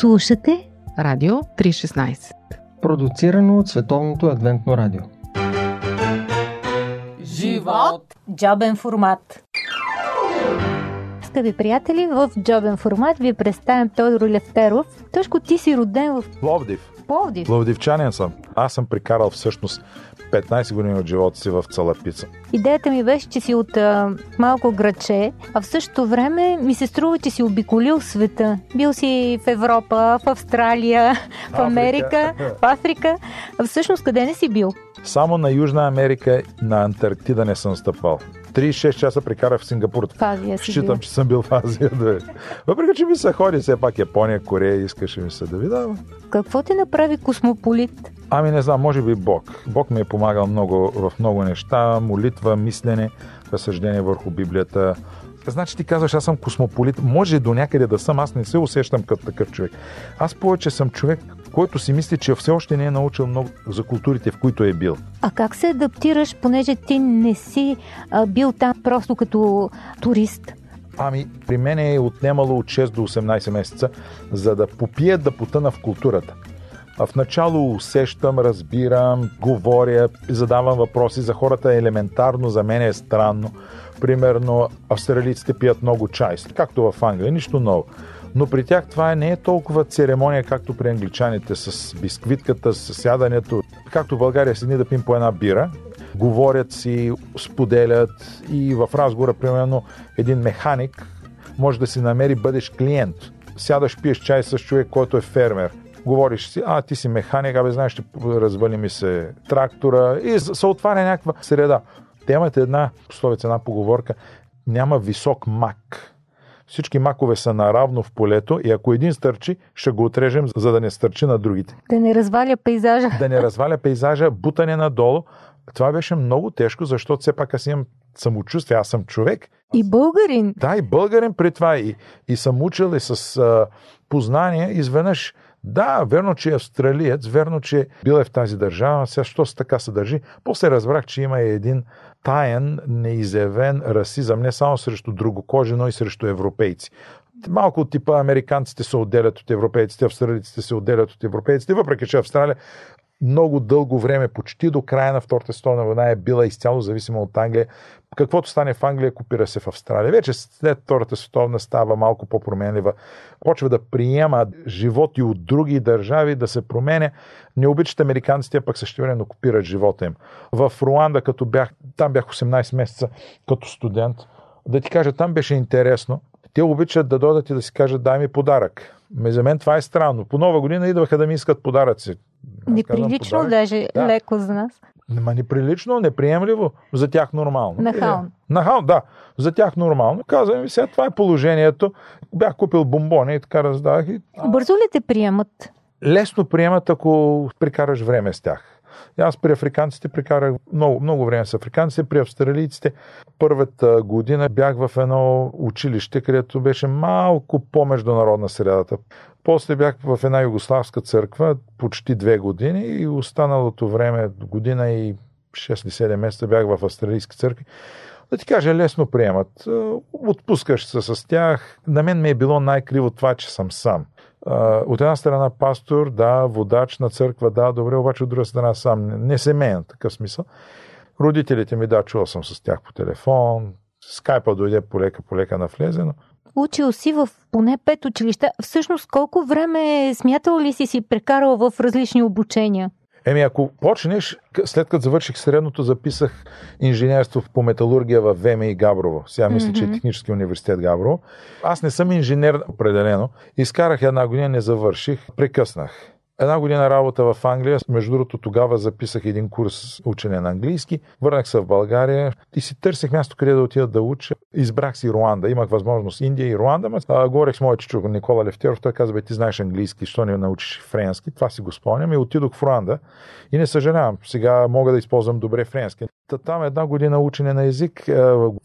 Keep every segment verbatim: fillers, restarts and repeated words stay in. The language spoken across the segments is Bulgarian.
Слушате Радио триста и шестнадесет, продуцирано от Световното Адвентно Радио. Живот! Джобен формат. Скъпи приятели, в Джобен формат ви представям Тодор Левтеров. Тошко, ти си роден в Пловдив. Пловдив. Пловдивчанин съм. Аз съм прикарал всъщност петнадесет години от живота си в Цалапица. Идеята ми беше, че си от а, малко градче, а в същото време ми се струва, че си обиколил света. Бил си в Европа, в Австралия, в Америка, в Африка. А всъщност къде не си бил? Само на Южна Америка, на Антарктида не съм стъпвал. тридесет и шест часа прекарах в Сингапур. В Азия си Считам, бил. че съм бил в Азия. Да. Въпреки, че ми се ходи, все пак Япония, Корея, искаше ми се да видам. Какво те направи космополит? Ами не знам, може би Бог. Бог ми е помагал много, в много неща. Молитва, мислене, разсъждение върху Библията. Значи ти казваш, аз съм космополит. Може до някъде да съм, аз не се усещам като такъв човек. Аз повече съм човек, който си мисли, че все още не е научил много за културите, в които е бил. А как се адаптираш, понеже ти не си а, бил там просто като турист? Ами, при мен е отнемало от шест до осемнадесет месеца, за да попия, да потъна в културата. В начало усещам, разбирам, говоря, задавам въпроси. За хората е елементарно, за мен е странно. Примерно, австралийците пият много чай, както в Англия, нищо ново. Но при тях това не е толкова церемония, както при англичаните, с бисквитката, с сядането. Както в България седни да пим по една бира, говорят си, споделят и в разговора, примерно, един механик може да си намери бъдеш клиент. Сядаш, пиеш чай с човек, който е фермер. Говориш си, а ти си механик, абе знаеш, ще развали ми се трактора и се отваря някаква среда. Те имат една пословица, една поговорка, няма висок мак. Всички макове са наравно в полето и ако един стърчи, ще го отрежем, за да не стърчи на другите. Да не разваля пейзажа. Да не разваля пейзажа, бутане надолу. Това беше много тежко, защото все пак аз имам самочувствие, аз съм човек. И българин. Да, и българин при това. И, и съм учил и с а, познания, изведнъж. Да, верно, че е австралиец, верно, че бил е в тази държава, сега що се така се държи. После разбрах, че има един таен, неизявен расизъм, не само срещу другокожи, но и срещу европейци. Малко от типа американците се отделят от европейците, австралийците се отделят от европейците, въпреки че Австралия много дълго време, почти до края на Втората световна война е била изцяло зависима от Англия. Каквото стане в Англия, копира се в Австралия. Вече след Втората световна става малко по-променлива. Почва да приема животи от други държави, да се променя. Не обичат американците, пък същевременно копират живота им. В Руанда, като бях, там бях осемнадесет месеца като студент. Да ти кажа, там беше интересно. Те обичат да додат и да си кажат, дай ми подарък. За мен това е странно. По Нова година идваха да ми искат подаръци. Неприлично даже, да. Леко за нас. Ма неприлично, неприемливо. За тях нормално. Нахално. Е, нахално, да. За тях нормално. Казвам ви сега, това е положението. Бях купил бомбони и така раздавах. И... Бързо ли те приемат? Лесно приемат, ако прикараш време с тях. Аз при африканците прекарах много, много време с африканците, при австралийците. Първата година бях в едно училище, където беше малко по-международна средата. После бях в една югославска църква почти две години и останалото време, година и шест до седем месеца бях в австралийски църкви. Да ти кажа, лесно приемат. Отпускаш се с тях. На мен ми е било най-криво това, че съм сам. От една страна пастор, да, водач на църква, да, добре, обаче от друга страна сам, не семейен, такъв смисъл. Родителите ми, да, чувал съм с тях по телефон, скайпа дойде полека-полека навлезе, но... Учил си в поне пет училища. Всъщност колко време смятал ли си си прекарал в различни обучения? Еми, ако почнеш, след като завърших средното, записах инженерство по металургия в ВМИ Габрово. Сега мисля, mm-hmm. че е Технически университет Габрово. Аз не съм инженер определено. Изкарах една година, не завърших, прекъснах. Една година работа в Англия. Между другото, тогава записах един курс учене на английски. Върнах се в България и си търсех място, къде да отида да уча. Избрах си Руанда. Имах възможност Индия и Руанда. А, говорех с моят чичо Никола Левтеров. Той каза, бе, ти знаеш английски, що не научиш френски. Това си го спомням. И отидох в Руанда. И не съжалявам. Сега мога да използвам добре френски. Там една година учене на език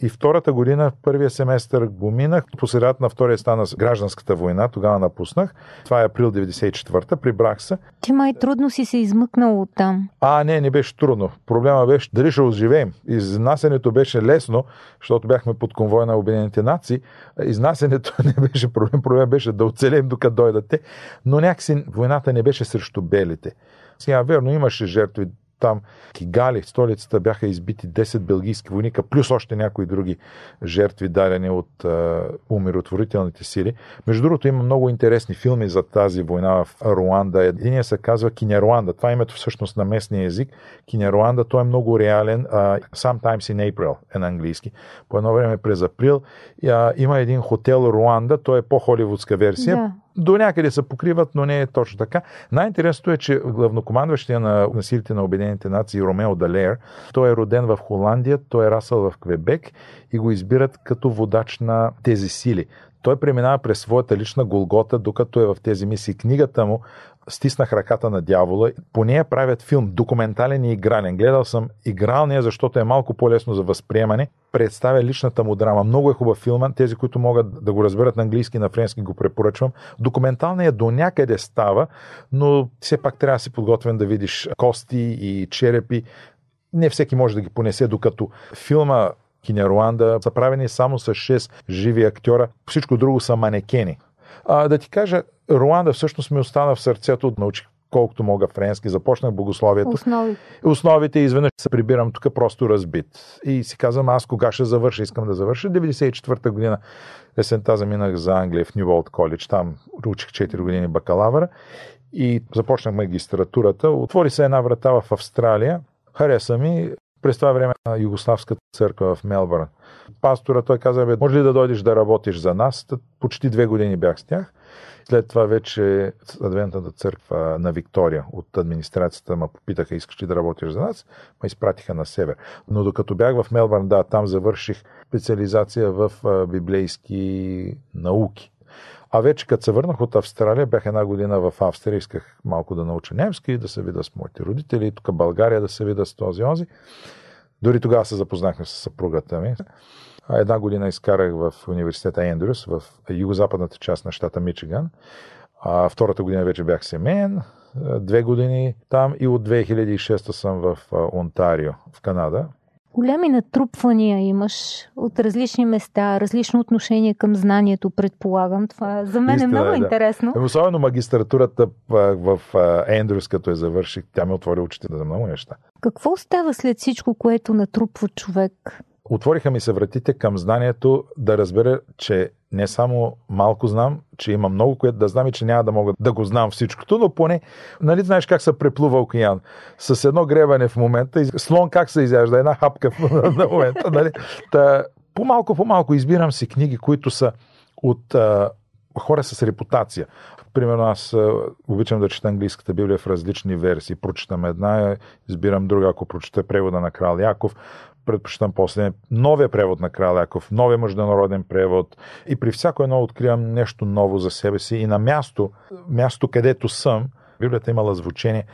и втората година, първия семестър го минах. По средата на втория стана гражданската война. Тогава напуснах. Това е април деветдесет и четвърта. Прибрах такса. Ти май трудно си се измъкнал оттам. А, не, не беше трудно. Проблема беше дали ще оживеем. Изнасянето беше лесно, защото бяхме под конвой на Обединените нации. Изнасянето не беше проблем. Проблем беше да оцелем докато дойдат те. Но някакси войната не беше срещу белите. Сега, верно, имаше жертви. Там Кигали, в столицата, бяха избити десет белгийски войника, плюс още някои други жертви, дадени от е, умиротворителните сили. Между другото, има много интересни филми за тази война в Руанда. Единия се казва Киняруанда. Това е името всъщност на местния език. Киняруанда, той е много реален. Sometimes in April е на английски. По едно време през април. Има един хотел Руанда, той е по-холивудска версия. Да. До някъде се покриват, но не е точно така. Най-интересното е, че главнокомандващия на силите на Обединените нации Ромео Далеяр, той е роден в Холандия, той е расъл в Квебек и го избират като водач на тези сили. Той преминава през своята лична голгота, докато е в тези мисии. Книгата му "Стиснах ръката на дявола", по нея правят филм, документален и игрален. Гледал съм игралния, защото е малко по-лесно за възприемане. Представя личната му драма. Много е хубав филмът. Тези, които могат да го разберат на английски, на френски, го препоръчвам. Документалният до някъде става, но все пак трябва да си подготвен да видиш кости и черепи. Не всеки може да ги понесе, докато филма Киняруанда са правени само с шест живи актьора. Всичко друго са манекени. А, да ти кажа, Руанда всъщност ми остана в сърцето. Научих колкото мога френски. Започнах богословието. Основи. Основите изведнъж се прибирам тук просто разбит. И си казвам, аз кога ще завърша? Искам да завърша. деветдесет и четвърта година есента заминах за Англия в New World College. Там учих четири години бакалавъра. И започнах магистратурата. Отвори се една врата в Австралия. Хареса ми. През това време на Югославската църква в Мелбърн. Пастора, той каза, бе, може ли да дойдеш да работиш за нас? Почти две години бях с тях. След това вече Адвентната църква на Виктория от администрацията ме попитаха, искаш ли да работиш за нас? Ме изпратиха на север. Но докато бях в Мелбърн, да, там завърших специализация в библейски науки. А вече като се върнах от Австралия, бях една година в Австрия, исках малко да науча немски, да се видя с моите родители, тук в България да се видя с този онзи. Дори тогава се запознахме с съпругата ми. Една година изкарах в университета Ендрюс, в югозападната част на щата Мичиган. А втората година вече бях семейен, две години там и от две хиляди и шеста съм в Онтарио, в Канада. Големи натрупвания имаш от различни места, различно отношение към знанието, предполагам. Това за мен Истина, е много да. интересно. Особено магистратурата в Ендрюс, като я завърших, тя ме отвори очите за много неща. Какво става след всичко, което натрупва човек? Отвориха ми се вратите към знанието, да разбера, че не само малко знам, че има много, което да знам и че няма да мога да го знам всичкото, но поне, нали знаеш как се преплува океан? С едно гребане в момента, слон как се изяжда, една хапка в момента, нали? Та, по-малко, по-малко избирам си книги, които са от а, хора с репутация. Примерно аз обичам да чета английската Библия в различни версии. Прочитам една, избирам друга, ако прочета превода на Крал Яков, предпочитам после новия превод на Крал Яков, новия международен превод и при всяко едно откривам нещо ново за себе си и на място, място където съм, Библията имала звучение,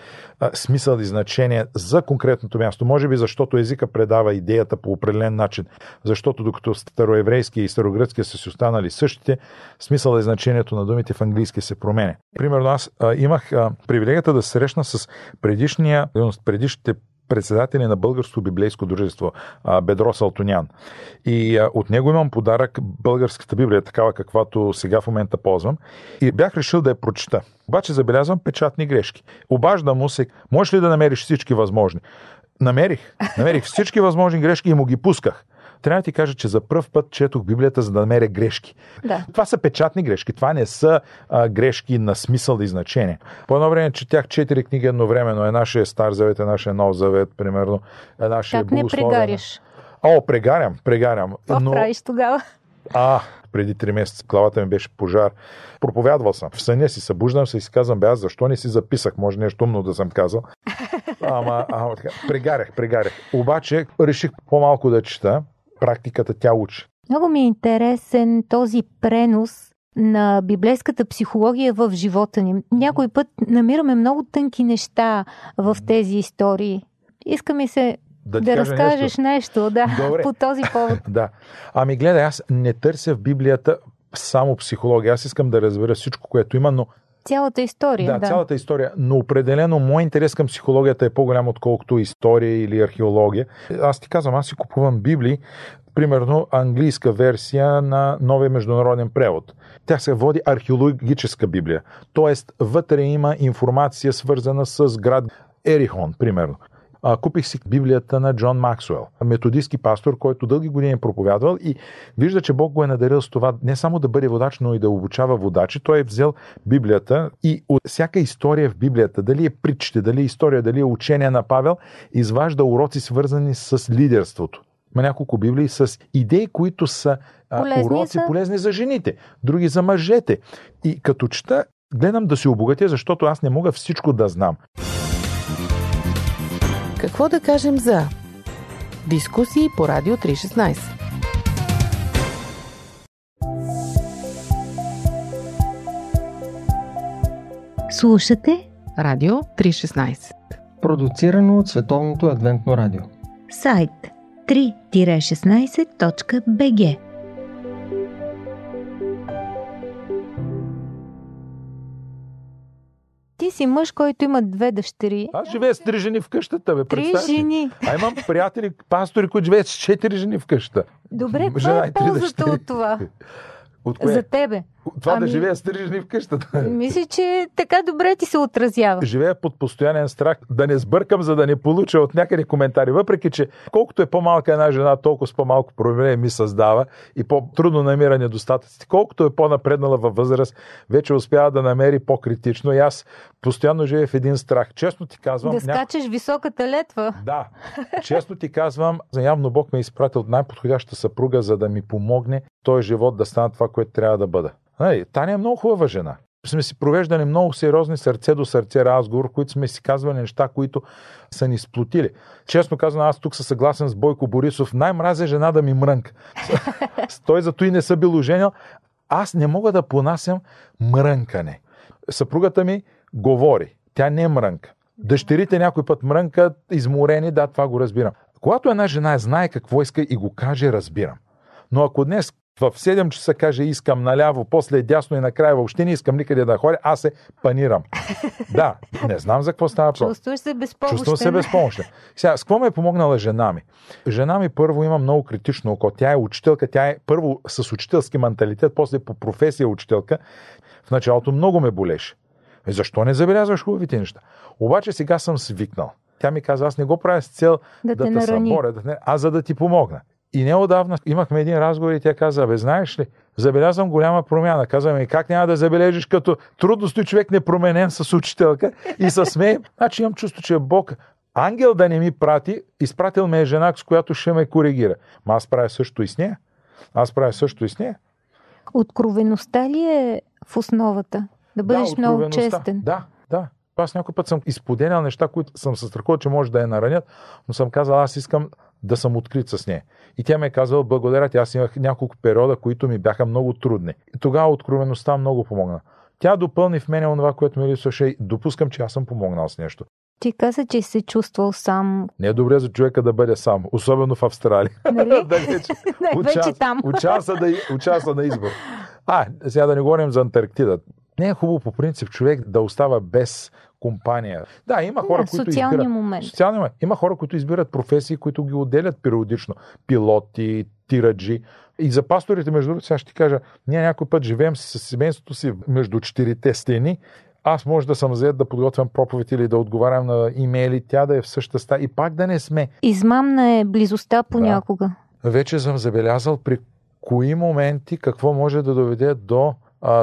смисъл и значение за конкретното място. Може би защото езика предава идеята по определен начин. Защото докато староеврейския и старогръцкия са си останали същите, смисъл и значението на думите в английски се променя. Примерно аз а, имах а, привилегията да се срещна с предишния, предишните председатели на Българско библейско дружество Бедро Салтонян. И а, от него имам подарък българската Библия, такава каквато сега в момента ползвам. И бях решил да я прочита. Обаче забелязвам печатни грешки. Обаждам му се, можеш ли да намериш всички възможни? Намерих. Намерих всички възможни грешки и му ги пусках. Трябва да ти кажа, че за пръв път четох Библията, за да намеря грешки. Да. Това са печатни грешки, това не са а, грешки на смисъл и значение. По едно време четях четири книги едновременно. Една ще е Стар завет, една ще е Нов завет, примерно. Една ще е Богословена. Как не прегариш? О, прегарям, прегарям. Какво Но... правиш тогава? А, преди три месеца главата ми беше пожар. Проповядвал съм. В съня си събуждам се и си казвам, бе аз защо не си записах? Може нещо умно да съм казал. Ама, ама така. Прегарях, прегарях. Обаче реших по-малко да чета. Практиката тя учи. Много ми е интересен този пренос на библейската психология в живота ни. Някой път намираме много тънки неща в тези истории. Иска ми се да, да разкажеш нещо, нещо да, по този повод. Да. Ами гледай, аз не търся в Библията само психология. Аз искам да разбера всичко, което има, но Цялата история. Да, да, цялата история. Но определено мой интерес към психологията е по-голям, отколкото история или археология. Аз ти казвам, аз си купувам библии, примерно английска версия на новия международен превод. Тя се води археологическа библия. Тоест, вътре има информация свързана с град Ерихон, примерно. Купих си библията на Джон Максуел, методистки пастор, който дълги години е проповядвал и вижда, че Бог го е надарил с това не само да бъде водач, но и да обучава водачи. Той е взел библията и от всяка история в библията, дали е притчите, дали е история, дали е учение на Павел, изважда уроци, свързани с лидерството. Има няколко библии с идеи, които са полезни уроци, за... полезни за жените, други за мъжете. И като чета, гледам да се обогатя, защото аз не мога всичко да знам. Какво да кажем за дискусии по Радио триста и шестнадесет? Слушате Радио триста и шестнадесет. Продуцирано от Световното Адвентно Радио. Сайт три шестнадесет точка бе же. Ти си мъж, който има две дъщери. Аз живея с три жени в къщата, бе. Три жени. А имам приятели, пастори, които живеят с четири жени в къща. Добре, каква е ползата от това? От кое? За тебе. Това ами... да живея с три жени в къщата. Мисля, че така добре ти се отразява. Живея под постоянен страх да не сбъркам, за да не получа от някъде коментари. Въпреки че колкото е по-малка една жена, толкова с по-малко проблеми ми създава и по-трудно намира недостатъци. Колкото е по-напреднала във възраст, вече успява да намери по-критично. И аз постоянно живея в един страх. Честно ти казвам... Да скачеш няко... високата летва. Да. Честно ти казвам, явно Бог ме е изпратил най-подходяща съпруга, за да ми помогне този живот да стане това, което трябва да бъда. Таня е много хубава жена. Сме си провеждали много сериозни сърце до сърце разговор, които сме си казвали неща, които са ни сплотили. Честно казвам, аз тук съм съгласен с Бойко Борисов. Най-мразя е жена да ми мрънка. Той зато и не съм бил оженил. Аз не мога да понасям мрънкане. Съпругата ми говори. Тя не е мрънка. Дъщерите някой път мрънкат, изморени, да, това го разбирам. Когато една жена знае какво иска и го каже, разбирам. Но ако днес в седем часа каже искам наляво, после дясно и накрая въобще не искам никъде да ходя, аз се панирам. Да, не знам за какво става въпрос. Чувстваш се безпомощен. Чувствам се безпомощен. Сега, с какво ме е помогнала жена ми? Жена ми първо има много критично око. Тя е учителка, тя е първо с учителски менталитет, после по професия учителка. В началото много ме болеше. Защо не забелязваш хубавите неща? Обаче сега съм свикнал. Тя ми каза, аз не го правя с цел да, да те, те съборя, да, а за да ти помогна. И неодавна имахме един разговор и тя каза, бе, знаеш ли, забелязвам голяма промяна. Казваме, как няма да забележиш, като трудността човек не променен с учителка и със смеем. Значи имам чувство, че Бог, ангел да не ми прати, изпратил ме е жена, с която ще ме коригира. Ма аз правя също и с нея. Аз правя също и с нея. Откровеността ли е в основата? Да бъдеш да, много честен. Да, да. Аз някой път съм изподелял неща, които съм се страхувал, че може да я наранят, но съм казал, аз искам да съм открит с нея. И тя ме е казала, благодаря ти, аз имах няколко периода, които ми бяха много трудни. И тогава откровеността много помогна. Тя допълни в мене онова, което ми липсваше. Допускам, че аз съм помогнал с нещо. Ти каза, че се чувствал сам. Не е добре за човека да бъде сам, особено в Австралия. Нали? Далече. Вече там. Участва на избор. А, сега да не говорим за Антарктида. Не е хубаво по принцип човек да остава без компания. Да, има хора, да, които избират... Момент. Социалния момент. Има хора, които избират професии, които ги отделят периодично. Пилоти, тираджи. И за пасторите, между другото, сега ще ти кажа, ние някой път живеем с семейството си между четирите стени. Аз може да съм заед да подготвям проповед или да отговарям на имейли, тя да е в същата стая и пак да не сме. Измамна е близостта понякога. Да. Вече съм забелязал при кои моменти какво може да доведе до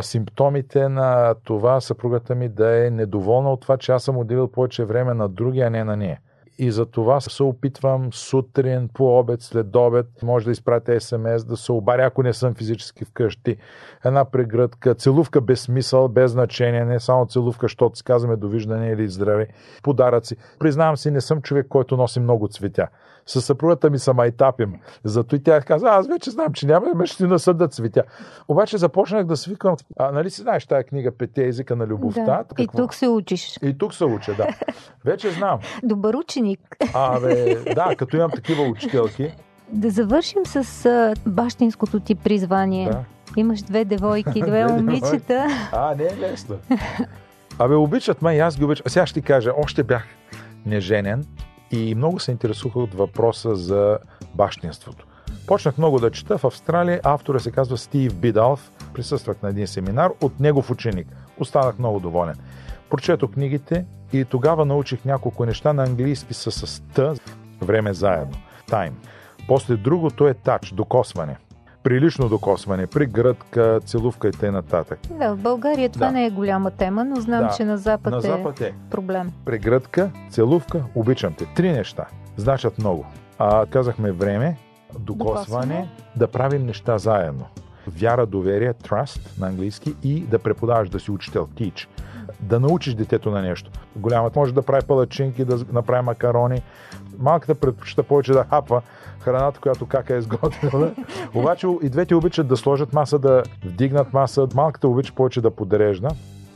симптомите на това съпругата ми да е недоволна от това, че аз съм отделил повече време на други, а не на нея. И за това се опитвам сутрин, по обед, след обед, може да изпратя ес ем ес, да се обаря, ако не съм физически вкъщи. Една прегръдка, целувка без смисъл, без значение, не само целувка, защото си казваме довиждане или здраве, подаръци. Признавам си, не съм човек, който носи много цветя. Със съпругата ми са майтапим. Зато и тя каза, аз вече знам, че няма, ще ти насъдат цветя. Обаче започнах да свикам, а нали си знаеш тая книга Петте езика на любовта? Да. И тук се учиш. И тук се уча, да. Вече знам. Добър ученик. Абе, да, като имам такива учителки. Да завършим с бащинското ти призвание. Да. Имаш две девойки, две момичета. А, не е лесно. Абе, обичат ме и аз ги обичам. Сега ще ти кажа, още бях неженен и много се интересувах от въпроса за бащинството. Почнах много да чета. В Австралия автора се казва Стив Бидалф. Присъствах на един семинар от негов ученик. Останах много доволен. Прочетох книгите и тогава научих няколко неща на английски с с Т. Време заедно. Тайм. После другото е тач, докосване. Прилично докосване, пригръдка, целувка и т.н. Да, в България това да. не е голяма тема, но знам, да. че на Запад, на Запад е, е проблем. Пригръдка, целувка, обичам те. Три неща значат много. А казахме време, докосване, докосване, да правим неща заедно. Вяра, доверие, trust на английски и да преподаваш, да си учител, teach. Да научиш детето на нещо. Голямата може да прави палачинки, да направи макарони. Малката предпочита повече да хапва храната, която кака е изготвила. Обаче и двете обичат да сложат маса, да вдигнат маса. Малката обича повече да подрежда.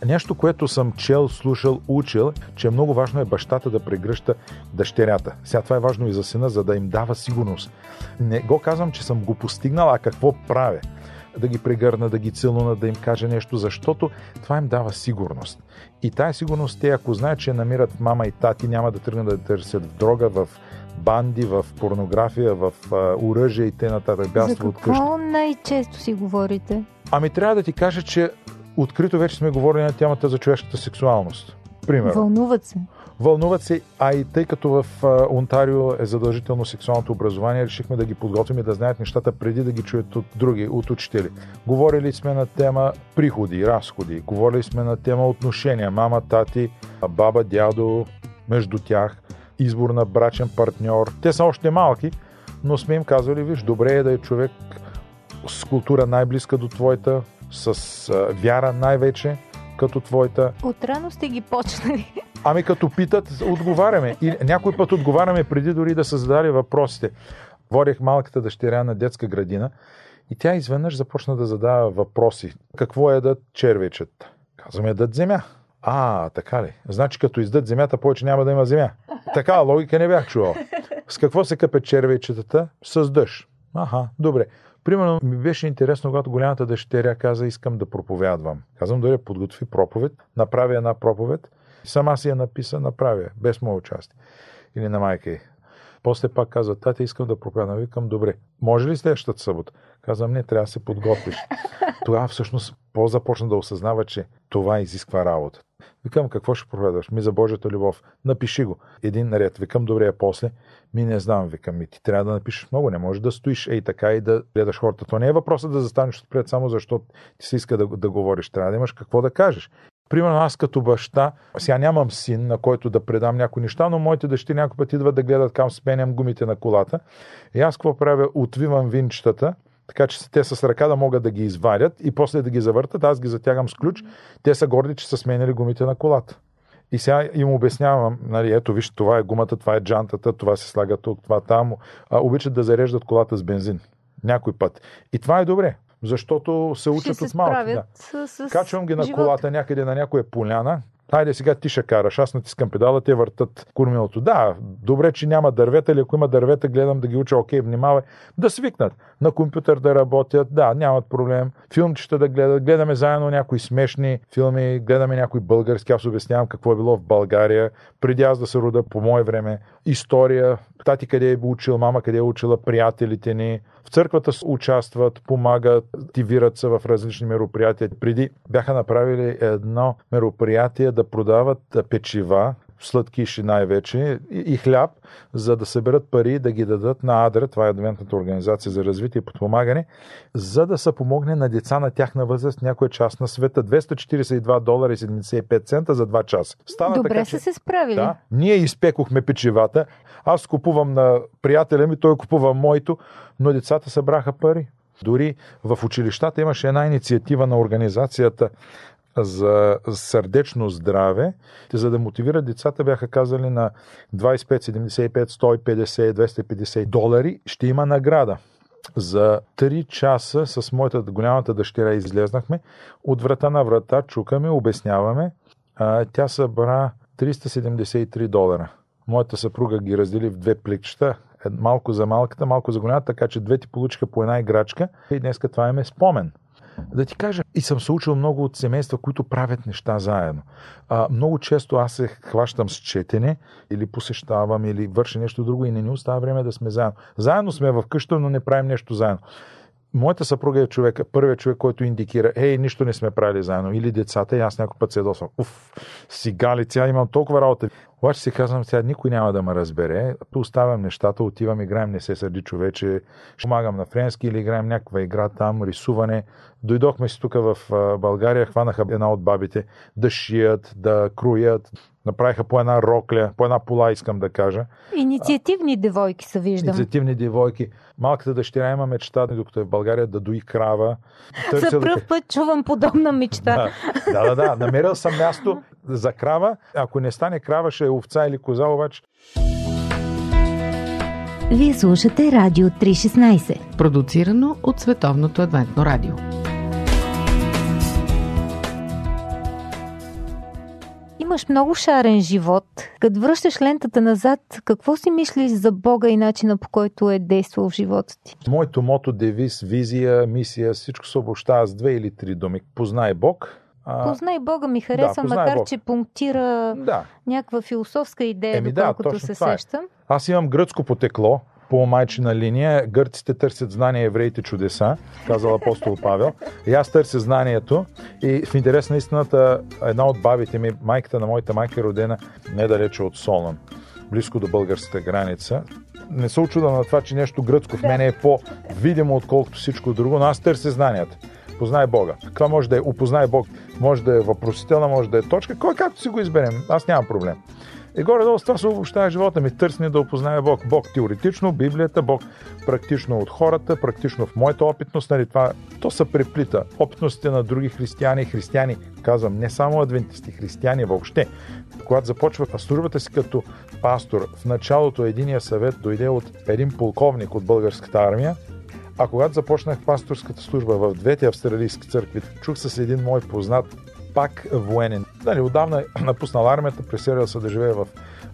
Нещо, което съм чел, слушал, учил, че много важно е бащата да прегръща дъщерята. Сега това е важно и за сина, за да им дава сигурност. Не го казвам, че съм го постигнал, а какво правя? Да ги прегърна, да ги целуна, да им каже нещо, защото това им дава сигурност. И тая сигурност те, ако знаят, че намират мама и тати, няма да тръгнат да търсят в дрога, в банди, в порнография, в оръжие и т.н. бягство от къща. За какво най-често си говорите? Ами трябва да ти кажа, че открито вече сме говорили на темата за човешката сексуалност. Пример. Вълнуват се. Вълнуват се, а и тъй като в Онтарио е задължително сексуалното образование, решихме да ги подготвим и да знаят нещата преди да ги чуят от други, от учители. Говорили сме на тема приходи, разходи, говорили сме на тема отношения, мама, тати, баба, дядо, между тях, избор на брачен партньор. Те са още малки, но сме им казвали, виж, добре е да е човек с култура най-близка до твоята, с вяра най-вече, като твоята. Отрано сте ги почнали. Ами като питат, отговаряме. И някой път отговаряме преди дори да се задали въпросите. Водех малката дъщеря на детска градина и тя изведнъж започна да задава въпроси. Какво ядат червечета? Казвам, ядат земя. А, така ли? Значи като издат земята, повече няма да има земя. Такава логика не бях чувал. С какво се къпят червечетата? С дъжд. Аха, добре. Примерно ми беше интересно, когато голямата дъщеря каза, искам да проповядвам. Казвам, добре, подготви проповед, направи една проповед. Сама си я написа, направя, без моя участие. Или на майка ѝ. После пак казва, тати, искам да проповядвам. Викам, добре, може ли следващата събота? Казвам, не, трябва да се подготвиш. Тогава всъщност по-започна да осъзнава, че това изисква работа. Викам, какво ще проповядваш? Ми за Божията любов. Напиши го. Един наред. Викам, добре, а после? Ми не знам. Викам, ми ти трябва да напишеш много. Не можеш да стоиш ей така и да гледаш хората. То не е въпросът да застанеш отпред само защото ти се иска да, да говориш. Трябва да имаш какво да кажеш. Примерно аз като баща, сега нямам син, на който да предам някои неща, но моите дъщери някой път идват да гледат към сменям гумите на колата. И аз какво правя? Отвивам винчетата, така че те с ръка да могат да ги извадят и после да ги завъртат. Аз ги затягам с ключ. Те са горди, че са сменяли гумите на колата. И сега им обяснявам, нали, ето виж, това е гумата, това е джантата, това се слага тук, това там. А, обичат да зареждат колата с бензин. Някой път. И това е добре. Защото се учат се от малки. Да. С, с Качвам ги на живот. Колата някъде на някоя поляна. Хайде сега ти ще караш, аз натискам педала, те въртат кормилото. Да, добре, че няма дървета или ако има дървета, гледам да ги уча, окей, внимавай. Да свикнат. На компютър да работят, да, нямат проблем. Филмчета да гледат. Гледаме заедно някои смешни филми, гледаме някои български. Аз обяснявам какво е било в България. Преди аз да се рода по мое време. История. Тати къде е учил, мама къде е учила, приятелите ни. В църквата участват, помагат, активират се в различни мероприятия. Преди бяха направили едно мероприятие да продават печива, сладкиши най-вече и хляб, за да съберат пари и да ги дадат на Адра, това е адвентната организация за развитие и подпомагане, за да се помогне на деца на тяхна възраст в някоя част на света. двеста четиридесет и два долара и седемдесет и пет цента за два часа. Стана добре така, че... са се справили. Да, ние изпекохме печивата, аз купувам на приятеля ми, той купува моето, но децата събраха пари. Дори в училищата имаше една инициатива на организацията за сърдечно здраве, за да мотивират децата, бяха казали на двайсет и пет, седемдесет и пет, сто и петдесет, двеста и петдесет долари ще има награда. За три часа с моята голямата дъщеря излезнахме от врата на врата, чукаме, обясняваме. Тя събра триста седемдесет и три долара. Моята съпруга ги раздели в две пликчета. Малко за малката, малко за голямата, така че двете получиха по една играчка и днеска това им е спомен. Да ти кажа, и съм се учил много от семейства, които правят неща заедно. А, много често аз се хващам с четене или посещавам, или върша нещо друго и не ни остава време да сме заедно. Заедно сме в къща, но не правим нещо заедно. Моята съпруга е човека, първият човек, който индикира, ей, нищо не сме правили заедно. Или децата, и аз някой път се досвам. Уф, сега ли, сега имам толкова работа. Обаче си казвам, сега никой няма да ме разбере. Оставям нещата, отивам, играем, не се сърди човече. Помагам на френски или играем някаква игра там, рисуване. Дойдохме си тук в България, хванаха една от бабите да шият, да круят. Направиха по една рокля, по една пола, искам да кажа. Инициативни девойки са, виждам. Инициативни девойки. Малката дъщеря има мечта, докато е в България, да дои крава. Търся за пръв да... път чувам подобна мечта. Да, да, да, да. Намерил съм място за крава. Ако не стане крава, ще е овца или коза, обаче. Вие слушате Радио триста и шестнадесет. Продуцирано от Световното Адвентно Радио. Имаш много шарен живот. Като връщаш лентата назад, какво си мислиш за Бога и начина, по който е действал в живота ти? Моето мото, девиз, визия, мисия, всичко се обобщава с две или три думи. Познай Бог. А... Познай Бога ми хареса, да, макар Бог, че пунктира да. някаква философска идея, Еми, доколкото да, се сещам. Е. Аз имам гръцко потекло по майчина линия. Гърците търсят знания, евреите чудеса, казал апостол Павел. И аз търся знанието. И в интерес на истината, една от бабите ми, майката на моята майка е родена недалече от Солон, близко до българската граница. Не се очудвам на това, че нещо гръцко в мене е по-видимо, отколкото всичко друго, но аз търся знанията. Познай Бога. Това може да е опознай Бог, може да е въпросителна, може да е точка, кой както си го изберем, аз нямам проблем. И горе-долу с това се обобщава живота ми. Търсене да опознаем Бог. Бог теоретично, Библията, Бог практично от хората, практично в моята опитност. Нали, това, то се преплита. Опитностите на други християни, християни, казвам, не само адвентисти, християни въобще. Когато започвах службата си като пастор, в началото единия съвет дойде от един полковник от българската армия. А когато започнах пасторската служба в двете австралийски църкви, чух с един мой познат, пак военен. Дали, отдавна напуснал армията, преселил се да живее в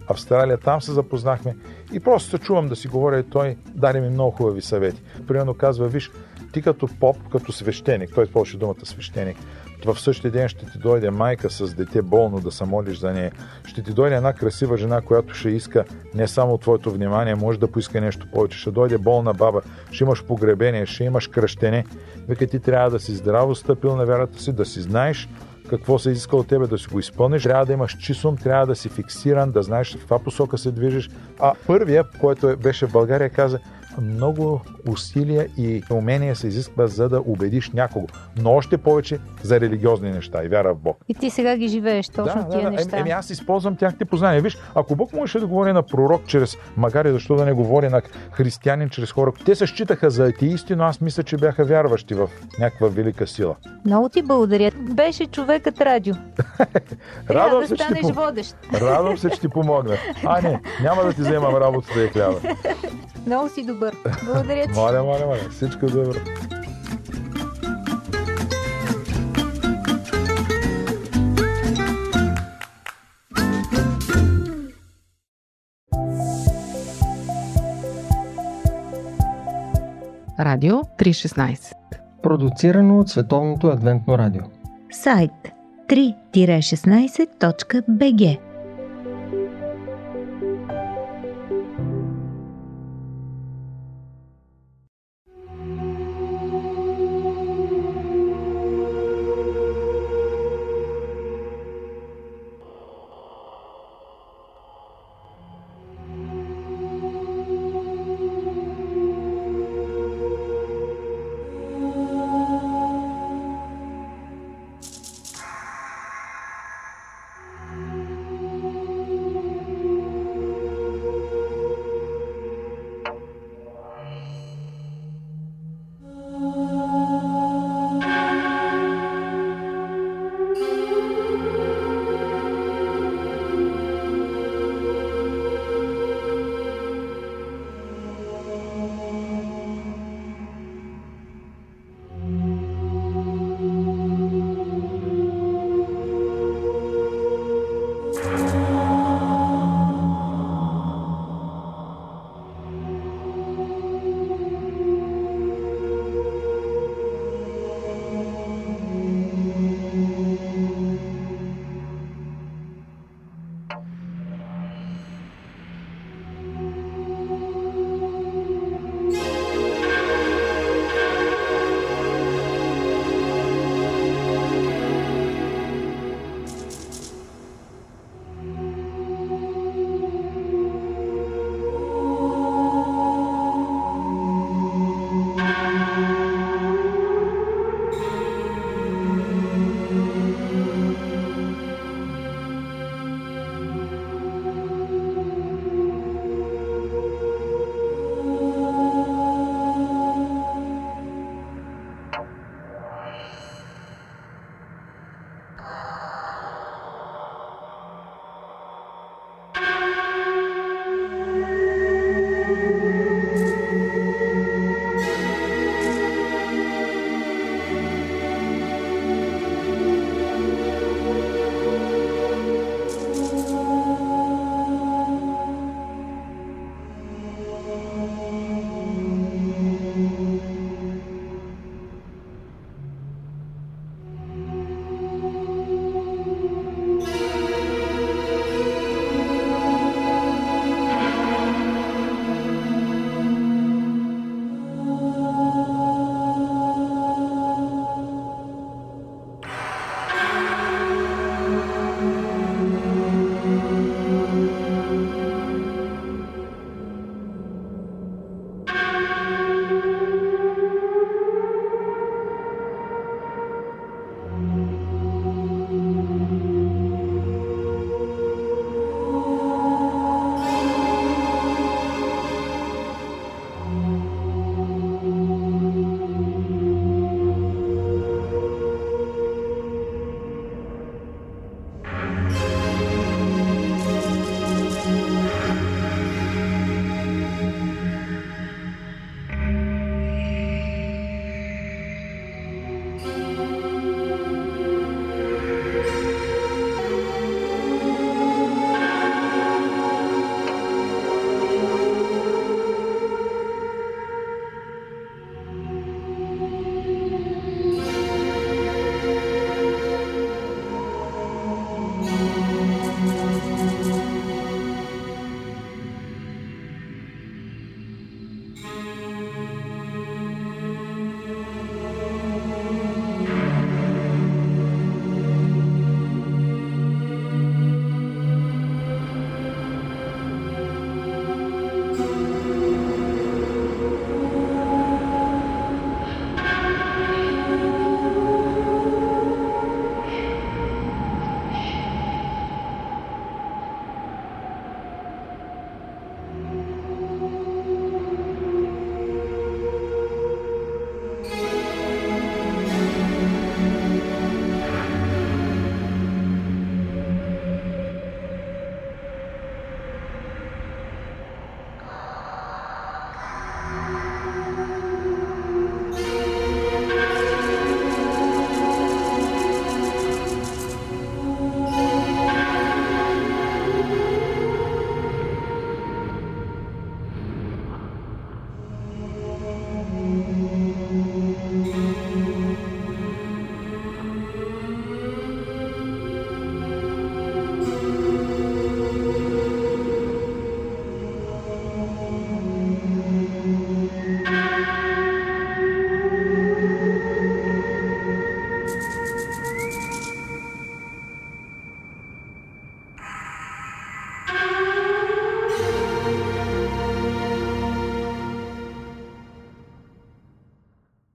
Австралия, там се запознахме и просто се чувам да си говоря и той даде ми много хубави съвети. Примерно казва, виж, ти като поп, като свещеник, той използваше думата свещеник, в същия ден ще ти дойде майка с дете болно да се молиш за нея. Ще ти дойде една красива жена, която ще иска не само твоето внимание, може да поиска нещо повече. Ще дойде болна баба, ще имаш погребение, ще имаш кръщене. Вика, ти трябва да си здраво стъпил на вярата си, да си знаеш какво се изиска от тебе, да си го изпълниш. Трябва да имаш чисум, трябва да си фиксиран, да знаеш в каква посока се движиш. А първия, който беше в България, каза, много усилия и умения се изисква, за да убедиш някого. Но още повече за религиозни неща и вяра в Бог. И ти сега ги живееш точно да, тия да, да. неща. Еми аз използвам тяхте познания. Виж, ако Бог можеше да говори на пророк чрез магари, защо да не говори на християнин чрез хора? Те се считаха за атеисти, но аз мисля, че бяха вярващи в някаква велика сила. Много ти благодаря. Беше човекът радио. Радвам да се, станеш че ти... водещ. Радвам се, че ти помогна. А, не, няма да ти вземам работата и хляба. Много си добър. Благодаря ти. Моля, моля, моля. Всичко добро. Радио триста и шестнадесет. Продуцирано от Световното Адвентно Радио. Сайт три шестнадесет точка би джи.